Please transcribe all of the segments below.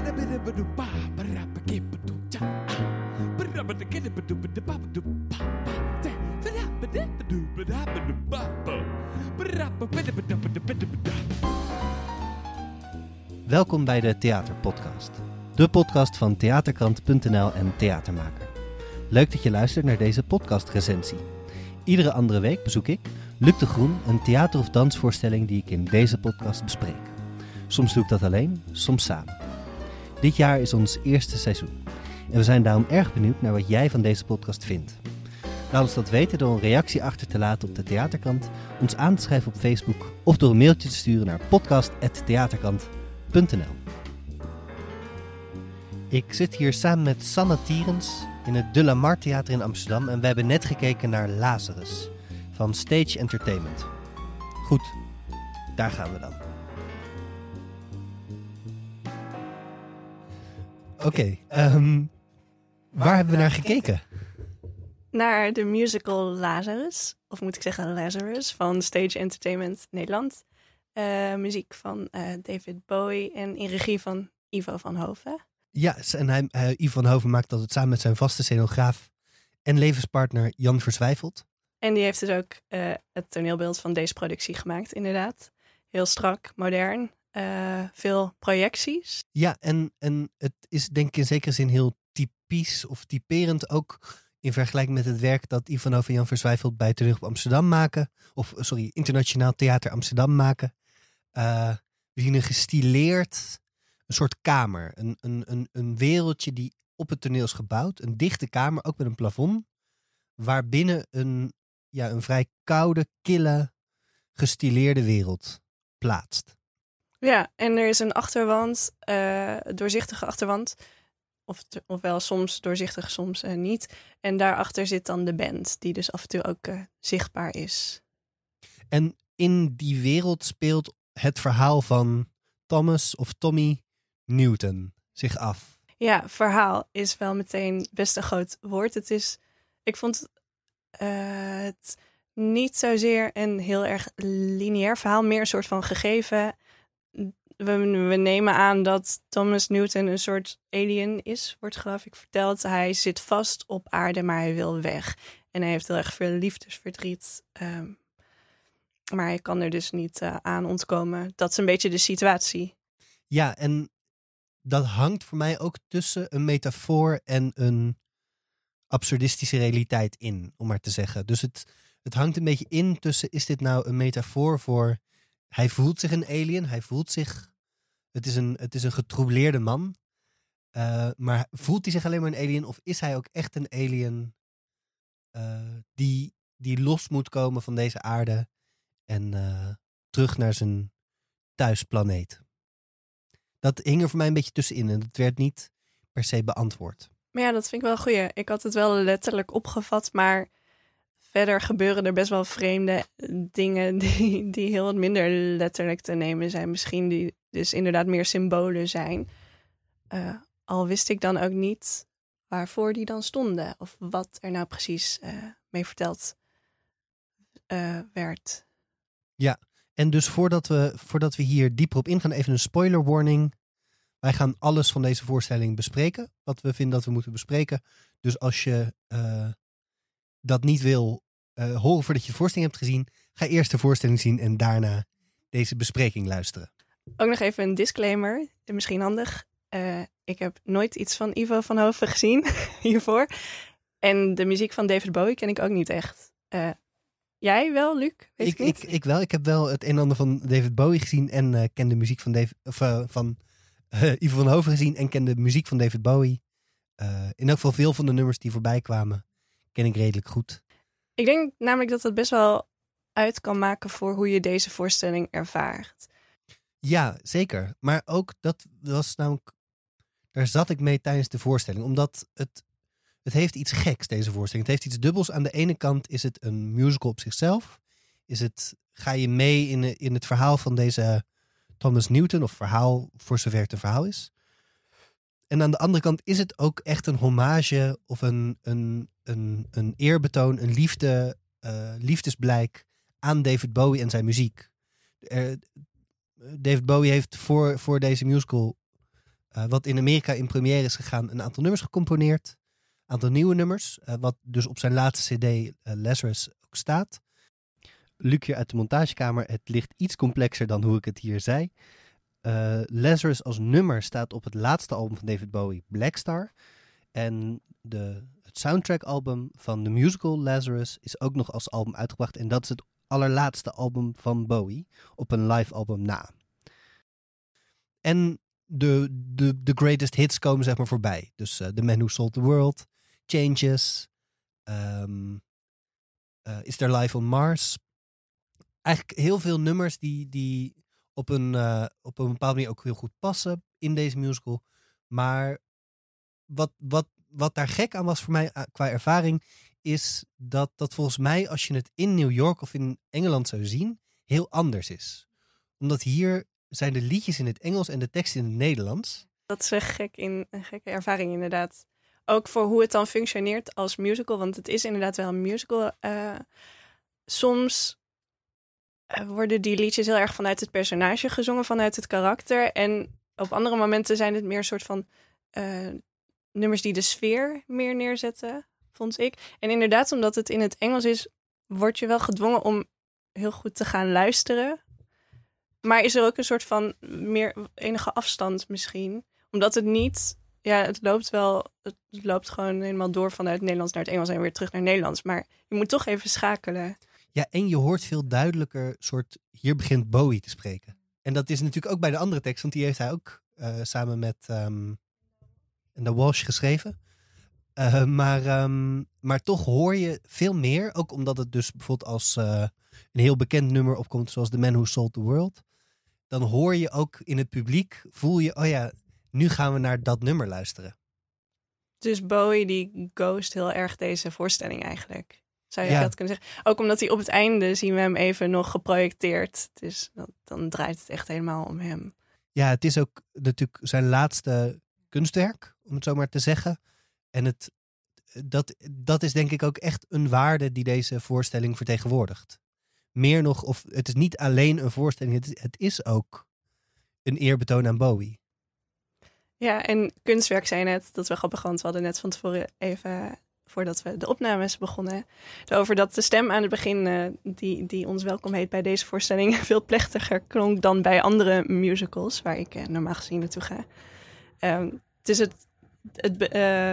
Welkom bij de Theaterpodcast, de podcast van Theaterkrant.nl en Theatermaker. Leuk dat je luistert naar deze podcastrecensie. Iedere andere week bezoek ik, Luc de Groen, een theater- of dansvoorstelling die ik in deze podcast bespreek. Soms doe ik dat alleen, soms samen. Dit jaar is ons eerste seizoen en we zijn daarom erg benieuwd naar wat jij van deze podcast vindt. Laat ons dat weten door een reactie achter te laten op de Theaterkrant, ons aan te schrijven op Facebook of door een mailtje te sturen naar podcast@theaterkrant.nl. Ik zit hier samen met Sanne Tierens in het De La Mar Theater in Amsterdam en we hebben net gekeken naar Lazarus van Stage Entertainment. Goed, daar gaan we dan. Oké, waar hebben we naar gekeken? Naar de musical Lazarus, of moet ik zeggen Lazarus, van Stage Entertainment Nederland. Muziek van David Bowie en in regie van Ivo van Hove. Ja, en Ivo van Hove maakt dat samen met zijn vaste scenograaf en levenspartner Jan Verzwijfeld. En die heeft dus ook het toneelbeeld van deze productie gemaakt, inderdaad. Heel strak, modern, veel projecties. Ja, en het is denk ik in zekere zin heel typisch of typerend ook in vergelijking met het werk dat Ivo van Hove en Jan Verzwijfeld bij Toneelgroep Amsterdam maken. Of Internationaal Theater Amsterdam maken. We zien een gestileerd, een soort kamer. Een wereldje die op het toneel is gebouwd. Een dichte kamer, ook met een plafond. Waarbinnen een vrij koude, kille, gestileerde wereld plaatst. Ja, en er is een achterwand, doorzichtige achterwand. Ofwel soms doorzichtig, soms niet. En daarachter zit dan de band, die dus af en toe ook zichtbaar is. En in die wereld speelt het verhaal van Thomas of Tommy Newton zich af. Ja, verhaal is wel meteen best een groot woord. Ik vond het niet zozeer een heel erg lineair verhaal, meer een soort van gegeven. We nemen aan dat Thomas Newton een soort alien is, wordt geloof ik verteld. Hij zit vast op aarde, maar hij wil weg. En hij heeft heel erg veel liefdesverdriet. Maar hij kan er dus niet aan ontkomen. Dat is een beetje de situatie. Ja, en dat hangt voor mij ook tussen een metafoor en een absurdistische realiteit in, om maar te zeggen. Dus het hangt een beetje in tussen, is dit nou een metafoor voor... Hij voelt zich een alien, het is een getrobleerde man. Maar voelt hij zich alleen maar een alien of is hij ook echt een alien die los moet komen van deze aarde en terug naar zijn thuisplaneet? Dat hing er voor mij een beetje tussenin en dat werd niet per se beantwoord. Maar ja, dat vind ik wel een goeie. Ik had het wel letterlijk opgevat, maar... Verder gebeuren er best wel vreemde dingen die heel wat minder letterlijk te nemen zijn. Misschien die dus inderdaad meer symbolen zijn. Al wist ik dan ook niet waarvoor die dan stonden. Of wat er nou precies mee verteld werd. Ja, en dus voordat we hier dieper op ingaan, even een spoiler warning. Wij gaan alles van deze voorstelling bespreken. Wat we vinden dat we moeten bespreken. Dus als je... dat niet wil horen voordat je de voorstelling hebt gezien, ga eerst de voorstelling zien en daarna deze bespreking luisteren. Ook nog even een disclaimer, misschien handig. Ik heb nooit iets van Ivo van Hove gezien hiervoor. En de muziek van David Bowie ken ik ook niet echt. Jij wel, Luc? Weet ik niet. Ik wel. Ik heb wel het een en ander van David Bowie gezien en ken de muziek van Ivo van Hove gezien en ken de muziek van David Bowie. In elk geval veel van de nummers die voorbij kwamen ken ik redelijk goed. Ik denk namelijk dat best wel uit kan maken voor hoe je deze voorstelling ervaart. Ja, zeker. Maar ook dat was namelijk... Daar zat ik mee tijdens de voorstelling. Omdat het heeft iets geks, deze voorstelling. Het heeft iets dubbels. Aan de ene kant is het een musical op zichzelf. Ga je mee in het verhaal van deze Thomas Newton. Of verhaal, voor zover het een verhaal is. En aan de andere kant is het ook echt een hommage of een eerbetoon, een liefde, liefdesblijk aan David Bowie en zijn muziek. David Bowie heeft voor deze musical wat in Amerika in première is gegaan, een aantal nummers gecomponeerd. Een aantal nieuwe nummers, wat dus op zijn laatste cd Lazarus ook staat. Luc uit de montagekamer, het ligt iets complexer dan hoe ik het hier zei. Lazarus als nummer staat op het laatste album van David Bowie, Black Star. En het soundtrackalbum van de musical Lazarus is ook nog als album uitgebracht. En dat is het allerlaatste album van Bowie op een live album na. En de greatest hits komen zeg maar voorbij. Dus The Man Who Sold the World, Changes, Is There Life on Mars. Eigenlijk heel veel nummers die op een bepaalde manier ook heel goed passen in deze musical. Maar wat daar gek aan was voor mij qua ervaring, is dat volgens mij als je het in New York of in Engeland zou zien, heel anders is. Omdat hier zijn de liedjes in het Engels en de tekst in het Nederlands. Dat is een gekke ervaring inderdaad. Ook voor hoe het dan functioneert als musical, want het is inderdaad wel een musical. Soms worden die liedjes heel erg vanuit het personage gezongen, vanuit het karakter. En op andere momenten zijn het meer een soort van nummers die de sfeer meer neerzetten, vond ik. En inderdaad, omdat het in het Engels is, word je wel gedwongen om heel goed te gaan luisteren. Maar is er ook een soort van meer enige afstand misschien? Omdat het niet... Ja, het loopt gewoon helemaal door vanuit het Nederlands naar het Engels en weer terug naar het Nederlands. Maar je moet toch even schakelen. Ja, en je hoort veel duidelijker soort... Hier begint Bowie te spreken. En dat is natuurlijk ook bij de andere tekst, want die heeft hij ook samen met de Walsh geschreven. Maar toch hoor je veel meer. Ook omdat het dus bijvoorbeeld als een heel bekend nummer opkomt, zoals The Man Who Sold the World. Dan hoor je ook in het publiek, voel je, oh ja, nu gaan we naar dat nummer luisteren. Dus Bowie die ghost heel erg deze voorstelling eigenlijk. Zou je dat kunnen zeggen? Ook omdat hij op het einde, zien we hem even nog geprojecteerd. Dus dan draait het echt helemaal om hem. Ja, het is ook natuurlijk zijn laatste kunstwerk, om het zo maar te zeggen. En dat is denk ik ook echt een waarde die deze voorstelling vertegenwoordigt. Meer nog, of het is niet alleen een voorstelling, het is ook een eerbetoon aan Bowie. Ja, en kunstwerk zei net, dat is wel grappig, want we hadden net van tevoren even, voordat we de opnames begonnen, over dat de stem aan het begin, die ons welkom heet bij deze voorstelling, veel plechtiger klonk dan bij andere musicals, waar ik normaal gezien naartoe ga.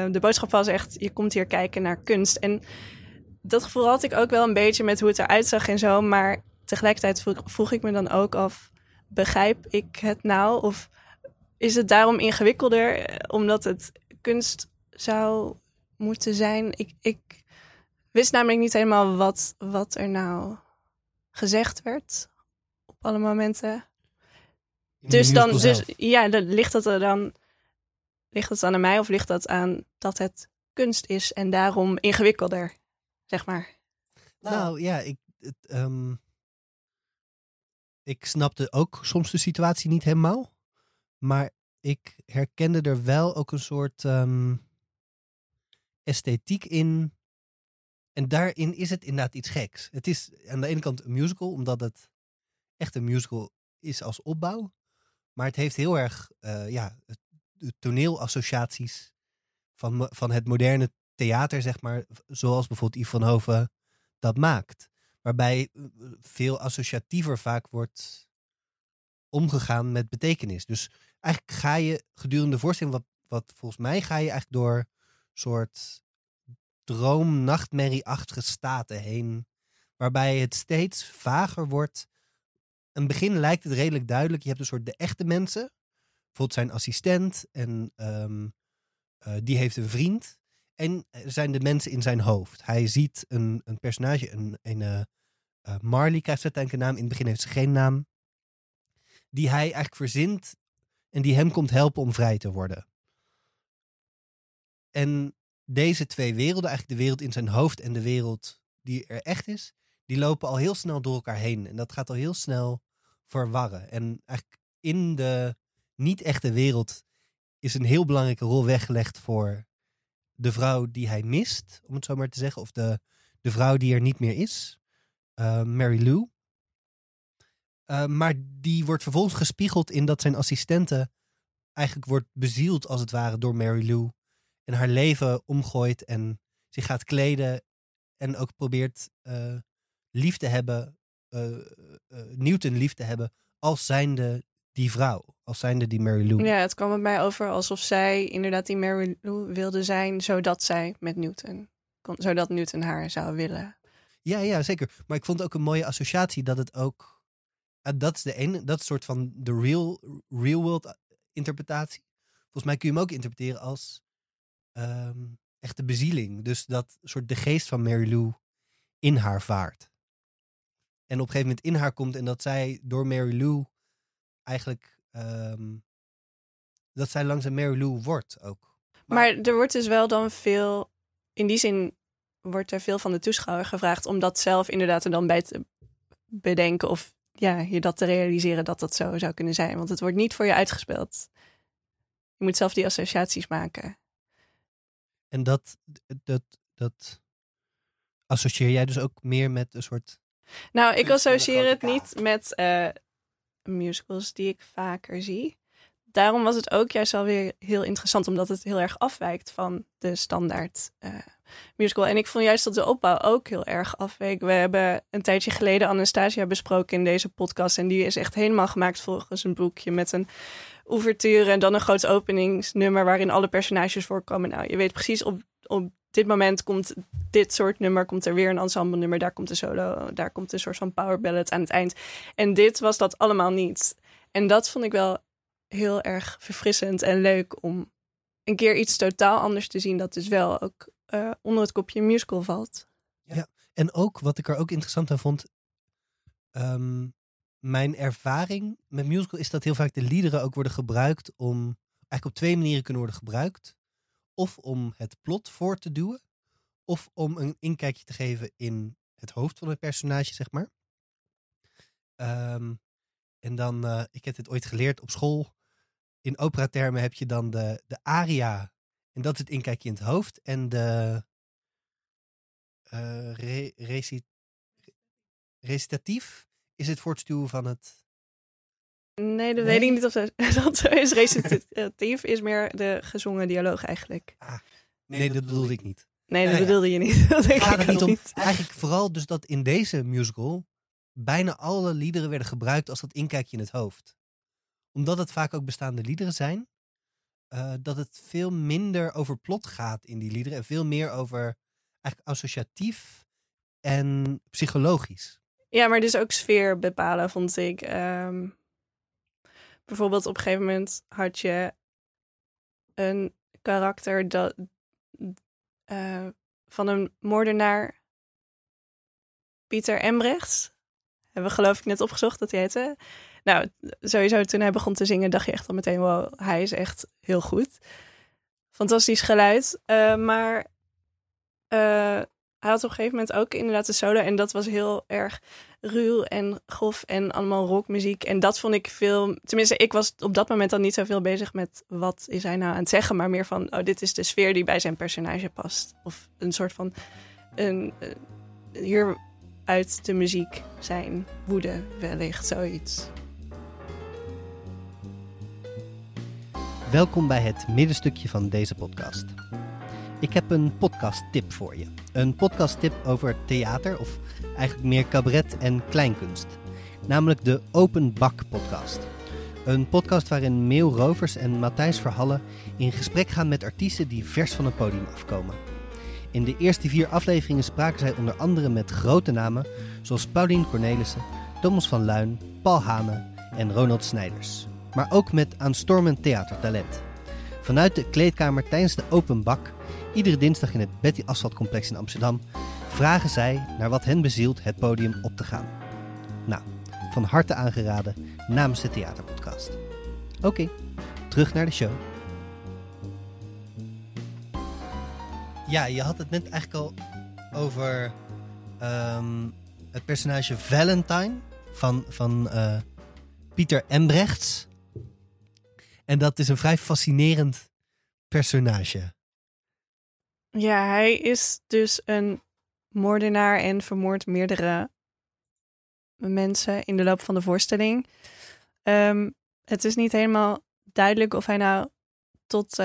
De boodschap was echt, je komt hier kijken naar kunst. En dat gevoel had ik ook wel een beetje met hoe het eruit zag en zo. Maar tegelijkertijd vroeg ik me dan ook af, begrijp ik het nou? Of is het daarom ingewikkelder, omdat het kunst zou moeten zijn? Ik wist namelijk niet helemaal wat er nou gezegd werd op alle momenten. Ligt dat dan aan mij of ligt dat aan dat het kunst is en daarom ingewikkelder, zeg maar? Nou ja, ik snapte ook soms de situatie niet helemaal. Maar ik herkende er wel ook een soort esthetiek in. En daarin is het inderdaad iets geks. Het is aan de ene kant een musical, omdat het echt een musical is als opbouw. Maar het heeft heel erg... de toneelassociaties van het moderne theater, zeg maar, zoals bijvoorbeeld Ivo van Hove dat maakt. Waarbij veel associatiever vaak wordt omgegaan met betekenis. Dus eigenlijk ga je gedurende de voorstelling, wat volgens mij ga je eigenlijk door soort droom-nachtmerrie-achtige staten heen. Waarbij het steeds vager wordt. In het begin lijkt het redelijk duidelijk. Je hebt een soort de echte mensen. Bijvoorbeeld zijn assistent en die heeft een vriend. En er zijn de mensen in zijn hoofd. Hij ziet een personage, een Marley krijgt uiteindelijk een naam. In het begin heeft ze geen naam. Die hij eigenlijk verzint en die hem komt helpen om vrij te worden. En deze twee werelden, eigenlijk de wereld in zijn hoofd en de wereld die er echt is, die lopen al heel snel door elkaar heen. En dat gaat al heel snel verwarren. En eigenlijk in de niet-echte wereld is een heel belangrijke rol weggelegd voor de vrouw die hij mist, om het zo maar te zeggen. Of de vrouw die er niet meer is, Mary Lou. Maar die wordt vervolgens gespiegeld in dat zijn assistenten eigenlijk wordt bezield als het ware door Mary Lou. En haar leven omgooit en zich gaat kleden. En ook probeert lief te hebben, Newton lief te hebben, als zijnde die vrouw. Als zijnde die Mary Lou. Ja, het kwam bij mij over alsof zij inderdaad die Mary Lou wilde zijn, zodat zij met Newton kon, zodat Newton haar zou willen. Ja, ja, zeker. Maar ik vond ook een mooie associatie dat het ook... dat is de ene, dat soort van de real world interpretatie. Volgens mij kun je hem ook interpreteren als echte bezieling. Dus dat soort de geest van Mary Lou in haar vaart. En op een gegeven moment in haar komt en dat zij door Mary Lou eigenlijk... dat zij langzaam Mary Lou wordt ook. Maar er wordt dus wel dan veel... in die zin wordt er veel van de toeschouwer gevraagd om dat zelf inderdaad er dan bij te bedenken of ja, je dat te realiseren dat dat zo zou kunnen zijn. Want het wordt niet voor je uitgespeeld. Je moet zelf die associaties maken. En dat associeer jij dus ook meer met een soort... Nou, ik associeer het niet met musicals die ik vaker zie. Daarom was het ook juist alweer heel interessant, omdat het heel erg afwijkt van de standaard musical. En ik vond juist dat de opbouw ook heel erg afweek. We hebben een tijdje geleden Anastasia besproken in deze podcast. En die is echt helemaal gemaakt volgens een boekje met een ouverture en dan een groot openingsnummer waarin alle personages voorkomen. Nou, je weet precies, op dit moment komt dit soort nummer, komt er weer een ensemble nummer. Daar komt de solo, daar komt een soort van power ballad aan het eind. En dit was dat allemaal niet. En dat vond ik wel heel erg verfrissend en leuk om een keer iets totaal anders te zien dat dus wel ook onder het kopje musical valt. Ja, en ook wat ik er ook interessant aan vond, mijn ervaring met musical is dat heel vaak de liederen ook worden gebruikt om, eigenlijk op twee manieren kunnen worden gebruikt. Of om het plot voor te duwen, of om een inkijkje te geven in het hoofd van het personage, zeg maar. En dan, ik heb dit ooit geleerd op school. In operatermen heb je dan de aria. En dat is het inkijkje in het hoofd. En de recitatief is het voortstuwen van het... Nee, dat weet ik niet of dat zo is. Recitatief is meer de gezongen dialoog eigenlijk. Ah, nee, dat bedoelde ik niet. Nee, dat bedoelde je niet. Dat denk ik niet om. Eigenlijk vooral dus dat in deze musical bijna alle liederen werden gebruikt als dat inkijkje in het hoofd. Omdat het vaak ook bestaande liederen zijn, dat het veel minder over plot gaat in die liederen en veel meer over eigenlijk associatief en psychologisch. Ja, maar dus ook sfeer bepalen, vond ik. Bijvoorbeeld op een gegeven moment had je een karakter dat van een moordenaar, Pieter Embrechts. Hebben we geloof ik net opgezocht dat hij heette. Nou, sowieso toen hij begon te zingen dacht je echt al meteen, wow, hij is echt heel goed. Fantastisch geluid. Maar hij had op een gegeven moment ook inderdaad een solo. En dat was heel erg ruw en grof en allemaal rockmuziek. En dat vond ik veel... Tenminste, ik was op dat moment dan niet zoveel bezig met wat is hij nou aan het zeggen. Maar meer van, oh, dit is de sfeer die bij zijn personage past. Of een soort van... hier... uit de muziek zijn woede wellicht, zoiets. Welkom bij het middenstukje van deze podcast. Ik heb een podcasttip voor je. Een podcasttip over theater, of eigenlijk meer cabaret en kleinkunst. Namelijk de Open Bak Podcast. Een podcast waarin Meel Rovers en Matthijs Verhallen in gesprek gaan met artiesten die vers van het podium afkomen. In de eerste 4 afleveringen spraken zij onder andere met grote namen zoals Paulien Cornelissen, Thomas van Luyn, Paul Hamen en Ronald Snijders. Maar ook met aanstormend theatertalent. Vanuit de kleedkamer tijdens de Open Bak, iedere dinsdag in het Betty Asfaltcomplex in Amsterdam, vragen zij naar wat hen bezielt het podium op te gaan. Nou, van harte aangeraden namens de Theaterpodcast. Oké, terug naar de show. Ja, je had het net eigenlijk al over het personage Valentine van Pieter Embrechts. En dat is een vrij fascinerend personage. Ja, hij is dus een moordenaar en vermoordt meerdere mensen in de loop van de voorstelling. Het is niet helemaal duidelijk of hij nou tot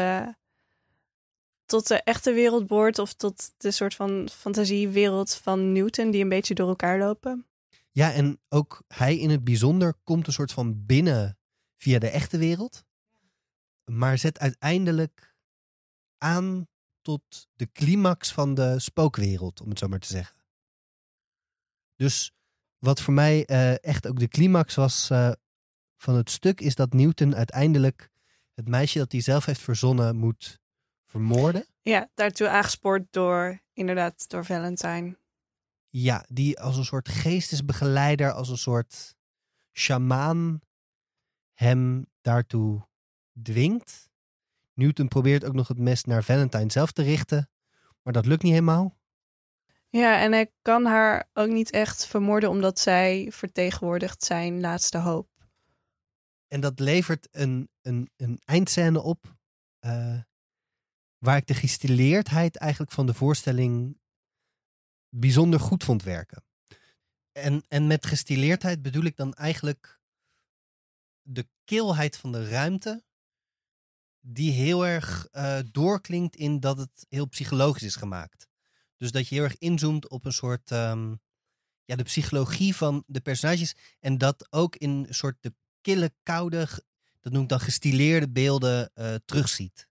de echte wereld behoort of tot de soort van fantasiewereld van Newton die een beetje door elkaar lopen. Ja, en ook hij in het bijzonder komt een soort van binnen via de echte wereld, maar zet uiteindelijk aan tot de climax van de spookwereld, om het zo maar te zeggen. Dus wat voor mij echt ook de climax was van het stuk, is dat Newton uiteindelijk het meisje dat hij zelf heeft verzonnen moet vermoorden. Ja, daartoe aangespoord door Valentine. Ja, die als een soort geestesbegeleider, als een soort sjamaan hem daartoe dwingt. Newton probeert ook nog het mes naar Valentine zelf te richten, maar dat lukt niet helemaal. Ja, en hij kan haar ook niet echt vermoorden omdat zij vertegenwoordigt zijn laatste hoop. En dat levert een eindscène op waar ik de gestileerdheid eigenlijk van de voorstelling bijzonder goed vond werken. En met gestileerdheid bedoel ik dan eigenlijk de kilheid van de ruimte die heel erg doorklinkt in dat het heel psychologisch is gemaakt. Dus dat je heel erg inzoomt op een soort de psychologie van de personages. En dat ook in een soort de kille, koude, dat noem ik dan gestileerde beelden terugziet.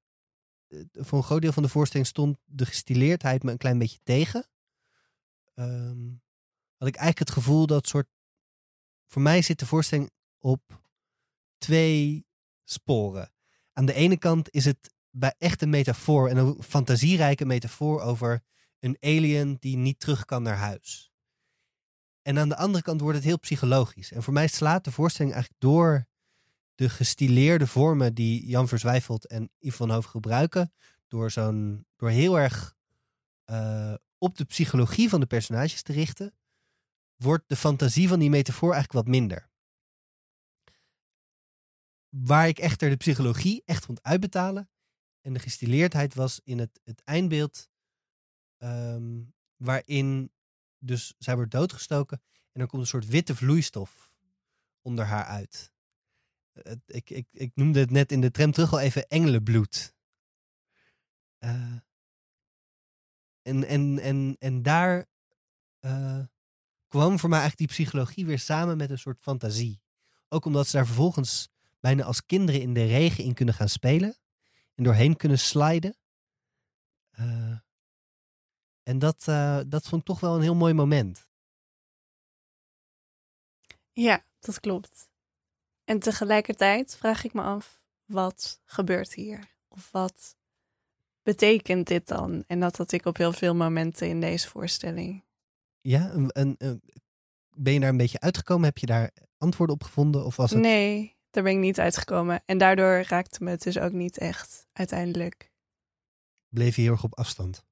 Voor een groot deel van de voorstelling stond de gestileerdheid me een klein beetje tegen. Had ik eigenlijk het gevoel dat soort... Voor mij zit de voorstelling op twee sporen. Aan de ene kant is het bij echt een metafoor en een fantasierijke metafoor over een alien die niet terug kan naar huis. En aan de andere kant wordt het heel psychologisch. En voor mij slaat de voorstelling eigenlijk door de gestileerde vormen die Jan Verzwijfeld en Ivo van Hove gebruiken, door heel erg op de psychologie van de personages te richten, wordt de fantasie van die metafoor eigenlijk wat minder. Waar ik echter de psychologie echt vond uitbetalen en de gestileerdheid was in het eindbeeld, waarin dus zij wordt doodgestoken en er komt een soort witte vloeistof onder haar uit. Ik noemde het net in de tram terug al even engelenbloed. En daar kwam voor mij eigenlijk die psychologie weer samen met een soort fantasie. Ook omdat ze daar vervolgens bijna als kinderen in de regen in kunnen gaan spelen en doorheen kunnen sliden. En dat vond ik toch wel een heel mooi moment. Ja, dat klopt. En tegelijkertijd vraag ik me af, wat gebeurt hier? Of wat betekent dit dan? En dat had ik op heel veel momenten in deze voorstelling. Ja, ben je daar een beetje uitgekomen? Heb je daar antwoorden op gevonden? Of was het... Nee, daar ben ik niet uitgekomen. En daardoor raakte me het dus ook niet echt uiteindelijk. Bleef je heel erg op afstand?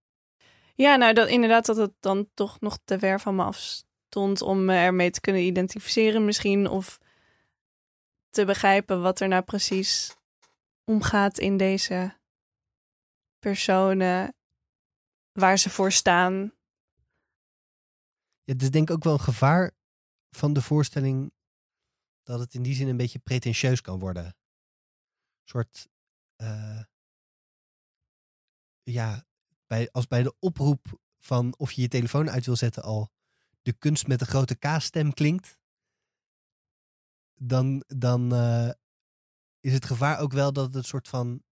Ja, nou dat het dan toch nog te ver van me afstond om me ermee te kunnen identificeren misschien. Of te begrijpen wat er nou precies omgaat in deze personen. Waar ze voor staan. Ja, het is denk ik ook wel een gevaar van de voorstelling dat het in die zin een beetje pretentieus kan worden. Een soort... als bij de oproep van of je je telefoon uit wil zetten al de kunst met de grote K-stem klinkt, dan is het gevaar ook wel dat het een soort van...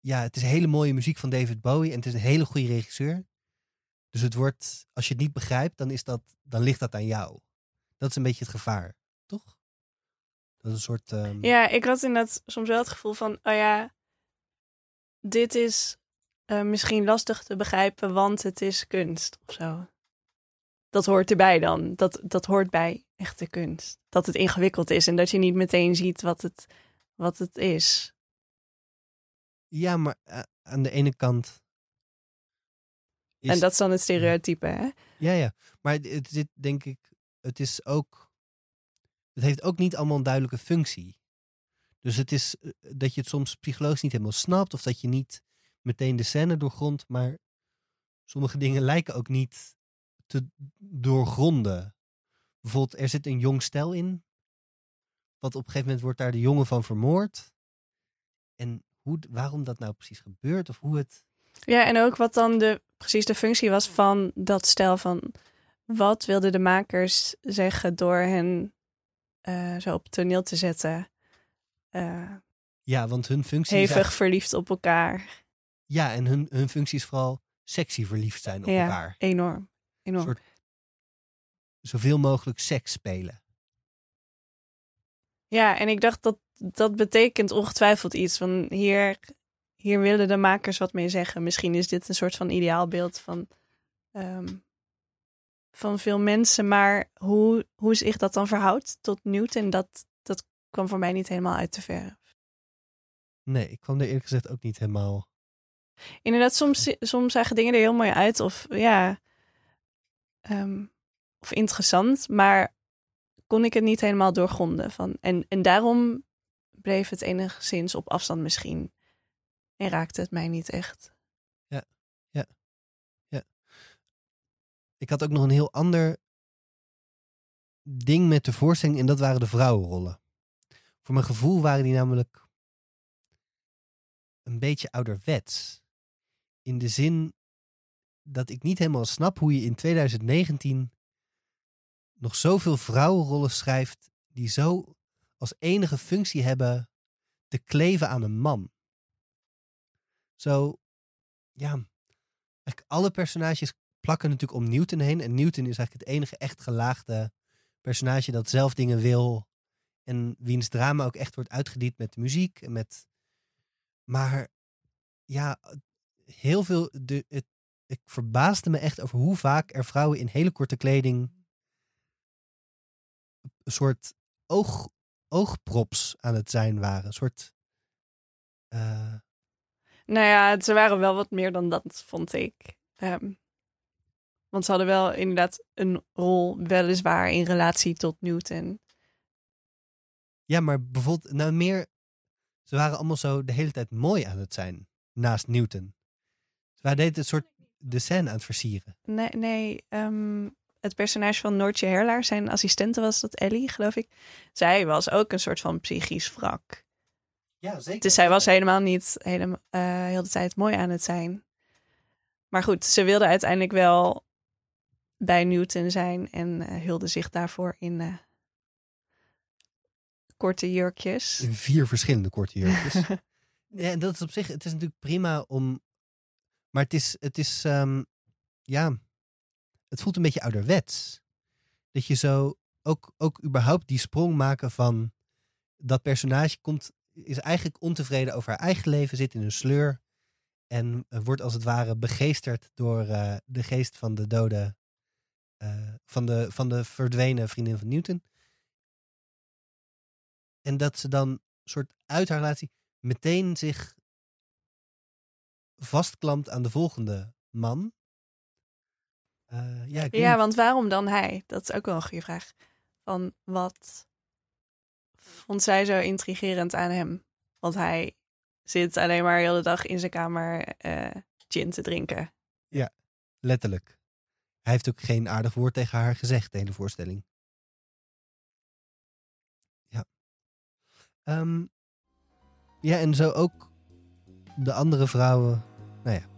Ja, het is hele mooie muziek van David Bowie en het is een hele goede regisseur. Dus het wordt, als je het niet begrijpt, dan ligt dat aan jou. Dat is een beetje het gevaar, toch? Dat is een soort... Ja, ik had inderdaad soms wel het gevoel van, oh ja... Dit is misschien lastig te begrijpen, want het is kunst of zo. Dat hoort erbij dan. Dat hoort bij echte kunst. Dat het ingewikkeld is en dat je niet meteen ziet wat het is. Ja, maar aan de ene kant... Is... En dat is dan het stereotype, hè? Ja. Maar het heeft ook niet allemaal een duidelijke functie. Dus het is dat je het soms psychologisch niet helemaal snapt. Of dat je niet meteen de scène doorgrondt. Maar sommige dingen lijken ook niet te doorgronden. Bijvoorbeeld, er zit een jong stel in. Want op een gegeven moment wordt daar de jongen van vermoord. En waarom dat nou precies gebeurt? Of hoe het... Ja, en ook wat dan precies de functie was van dat stel van... Wat wilden de makers zeggen door hen zo op toneel te zetten? Ja, want hun functie... Hevig verliefd op elkaar. Ja, en hun functie is vooral sexy verliefd zijn op elkaar. Ja, enorm. Een soort zoveel mogelijk seks spelen. Ja, en ik dacht dat betekent ongetwijfeld iets. Van hier willen de makers wat mee zeggen. Misschien is dit een soort van ideaalbeeld van veel mensen. Maar hoe zich dat dan verhoudt tot Newton, dat kwam voor mij niet helemaal uit de verf. Nee, ik kwam er eerlijk gezegd ook niet helemaal. Inderdaad, soms zagen dingen er heel mooi uit. Of ja, of interessant, maar... kon ik het niet helemaal doorgronden. En daarom bleef het enigszins op afstand misschien. En raakte het mij niet echt. Ja. Ik had ook nog een heel ander ding met de voorstelling. En dat waren de vrouwenrollen. Voor mijn gevoel waren die namelijk een beetje ouderwets. In de zin dat ik niet helemaal snap hoe je in 2019... nog zoveel vrouwenrollen schrijft die zo als enige functie hebben te kleven aan een man. Zo, ja, eigenlijk alle personages plakken natuurlijk om Newton heen. En Newton is eigenlijk het enige echt gelaagde personage dat zelf dingen wil. En wiens drama ook echt wordt uitgediend met muziek. Maar ja, heel veel... Ik verbaasde me echt over hoe vaak er vrouwen in hele korte kleding... een soort oogprops aan het zijn waren. Een soort... Nou ja, ze waren wel wat meer dan dat, vond ik. Want ze hadden wel inderdaad een rol, weliswaar in relatie tot Newton. Ja, maar bijvoorbeeld, nou meer... Ze waren allemaal zo de hele tijd mooi aan het zijn, naast Newton. Ze waren deed een soort de scène aan het versieren. Nee, het personage van Noortje Herlaar, zijn assistente was dat Ellie, geloof ik. Zij was ook een soort van psychisch wrak. Ja, zeker. Dus zij was helemaal niet heel de tijd mooi aan het zijn. Maar goed, ze wilde uiteindelijk wel bij Newton zijn en hulde zich daarvoor in korte jurkjes. In 4 verschillende korte jurkjes. Ja, en dat is op zich, het is natuurlijk prima om... Maar het is het voelt een beetje ouderwets. Dat je zo ook überhaupt die sprong maken van... dat personage is eigenlijk ontevreden over haar eigen leven... zit in een sleur... en wordt als het ware begeesterd... door de geest van de dode... van de verdwenen vriendin van Newton. En dat ze dan soort uit haar relatie... meteen zich... vastklampt aan de volgende man... Ja, want waarom dan hij? Dat is ook wel een goede vraag. Van wat vond zij zo intrigerend aan hem? Want hij zit alleen maar de hele dag in zijn kamer gin te drinken. Ja, letterlijk. Hij heeft ook geen aardig woord tegen haar gezegd, de hele voorstelling. Ja. Ja, en zo ook de andere vrouwen. Nou ja.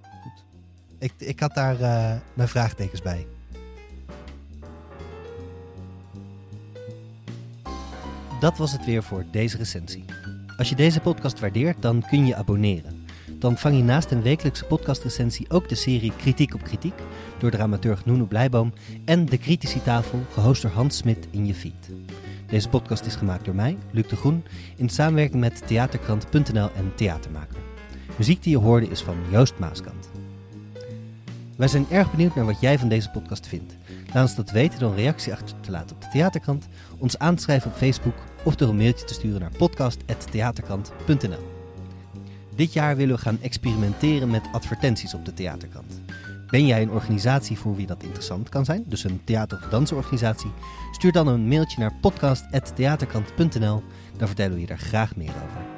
Ik had daar mijn vraagtekens bij. Dat was het weer voor deze recensie. Als je deze podcast waardeert, dan kun je abonneren. Dan vang je naast een wekelijkse podcastrecensie ook de serie Kritiek op Kritiek... door dramaturg Noenu Blijboom en de Kritische Tafel, gehost door Hans Smit, in je feed. Deze podcast is gemaakt door mij, Luc de Groen... in samenwerking met Theaterkrant.nl en Theatermaker. Muziek die je hoorde is van Joost Maaskant. Wij zijn erg benieuwd naar wat jij van deze podcast vindt. Laat ons dat weten door een reactie achter te laten op de Theaterkrant, ons aan te schrijven op Facebook of door een mailtje te sturen naar podcast@theaterkrant.nl. Dit jaar willen we gaan experimenteren met advertenties op de Theaterkrant. Ben jij een organisatie voor wie dat interessant kan zijn, dus een theater- of dansorganisatie? Stuur dan een mailtje naar podcast@theaterkrant.nl, dan vertellen we je daar graag meer over.